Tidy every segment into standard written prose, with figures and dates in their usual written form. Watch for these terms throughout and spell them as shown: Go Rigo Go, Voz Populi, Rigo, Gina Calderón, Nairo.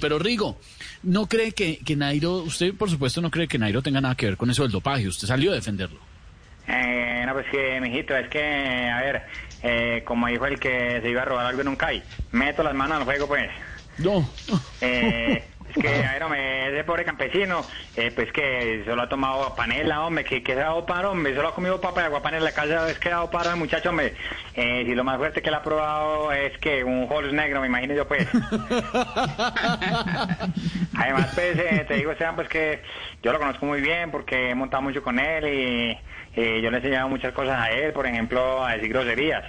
Pero Rigo, ¿no cree que Nairo, usted por supuesto no cree que Nairo tenga nada que ver con eso del dopaje? Usted salió a defenderlo. No, pues que, mijito, es que, a ver, como dijo el que se iba a robar algo en un CAI, meto las manos al fuego, pues. No. Es que, a ver, hombre, ese pobre campesino, pues que solo ha tomado panela, hombre, que se ha dado paro, hombre, solo ha comido papa de aguapanela en la casa, es que ha dado paro el muchacho, hombre. Si lo más fuerte que le ha probado es que un Holz negro, me imagino yo, pues. Además, pues, te digo, Esteban, pues que yo lo conozco muy bien porque he montado mucho con él y yo le he enseñado muchas cosas a él, por ejemplo, a decir groserías.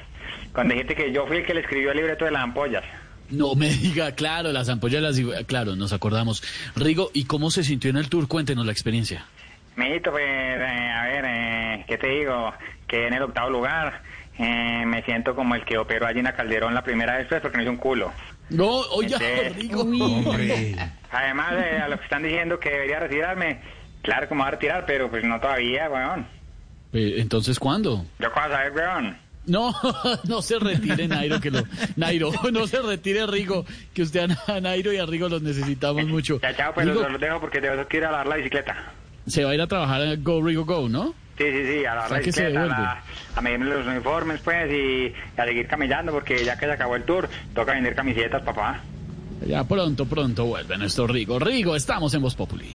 Cuando dijiste que yo fui el que le escribió el libreto de las ampollas. No me diga, claro, las ampollas, claro, nos acordamos. Rigo, ¿y cómo se sintió en el tour? Cuéntenos la experiencia. Mijito, pues, a ver, ¿qué te digo? Que en el 8º lugar me siento como el que operó a Gina Calderón la primera vez, pues, porque no hizo un culo. No, oye, Rigo. Además, a los que están diciendo que debería retirarme, claro que me voy a retirar, pero pues no todavía, weón. ¿Entonces cuándo? Yo cuándo saber, weón. No se retire Nairo, no se retire Rigo, que usted a Nairo y a Rigo los necesitamos mucho. Ya, chao, pues Rigo, los dejo porque tengo que ir a lavar la bicicleta. Se va a ir a trabajar a Go Rigo Go, ¿no? Sí, a lavar la bicicleta, a medirme los uniformes, pues, y a seguir caminando, porque ya que se acabó el tour, toca vender camisetas, papá. Ya pronto vuelven estos Rigo, estamos en Voz Populi.